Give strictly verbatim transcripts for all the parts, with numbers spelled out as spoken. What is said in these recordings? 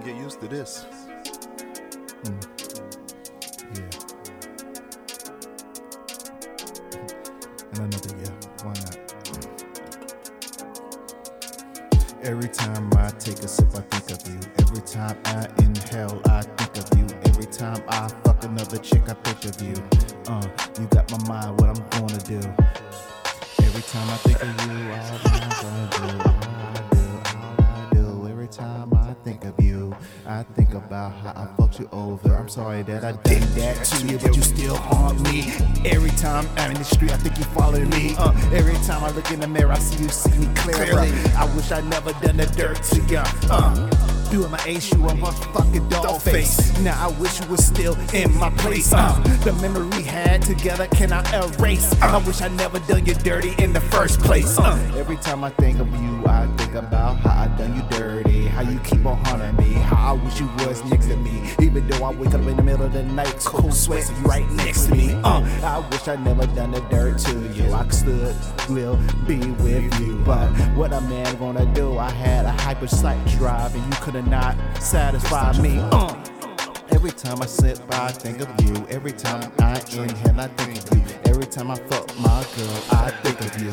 can get used to this. Mm. Yeah. And another yeah, why not? Every time I take a sip, I think of you. Every time I inhale, I think of you. Every time I fuck another chick, I think of you. Uh, you got my mind, what I'm gonna do. Every time I think of you, all I'm gonna do. I think about how I fucked you over. I'm sorry that I did that to you, but you still haunt me. Every time I'm in the street, I think you following me. Uh, every time I look in the mirror, I see you see me clearly. I wish I never done the dirt to you. Uh, doing my ace, you were my fucking doll face. Now I wish you were still in my place. Uh, the memory we had together cannot erase. Uh, I wish I never done you dirty in the first place. Uh, every time I think of you, I think about how I done you dirty, how you keep on haunting me. I wish you was next to me, even though I wake up in the middle of the night, cold sweats right next to me. Uh, I wish I never done the dirt to you. I could still be with you, but what a man gonna do? I had a hyper psych drive, and you could not satisfy me. Uh, every time I sit by, I think of you. Every time I inhale, I think of you. Every time I fuck my girl, I think of you.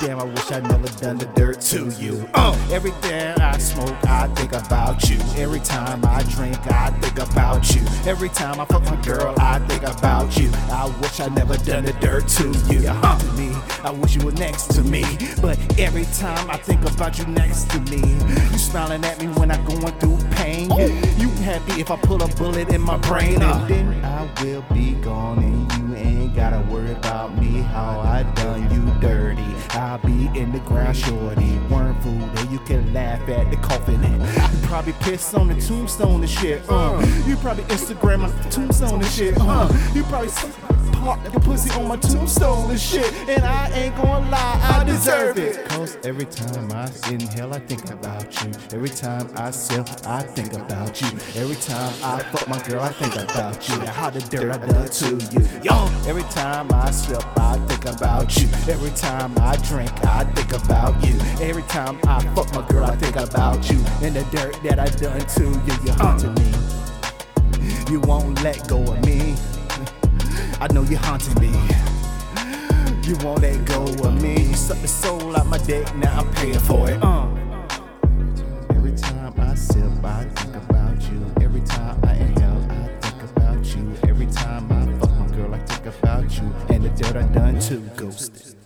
Damn, I wish I never done the dirt to you. Uh, everything I smoke, I think about you. Every time I drink, I think about you. Every time I fuck my girl, I think about you. I wish I never done the dirt to you. Uh, me, I wish you were next to me, but every time I think about you next to me, you smiling at me when I'm going through pain. You happy if I put a bullet in my brain, and then I will be gone, and you ain't gotta worry about me. How I done you dirty, I'll be in the ground, shorty. Worm food and you can laugh at the coffin. You probably pissed on the tombstone and shit. Uh, you probably Instagram my tombstone and shit. Uh, you probably park the pussy on my tombstone and shit. And I ain't gonna lie, I deserve it. Cause every time I inhale, I think about you. Every time I sell, I think about you. Every time I fuck my girl, I think about you. How the dirt I done to you. Yo, every time I slip, I think about you. Every time I drink, I think about you. Every time I fuck my girl, I think about you. And the dirt that I done to you, you're haunting me. You won't let go of me. I know you're haunting me. You won't let go of me. You suck the soul out my dick, now I'm paying for it. Uh. Every time I sip, I think about you. Every time I inhale, I think about you. Every time I fuck my girl, I think about you. And the dirt I done too, ghosted.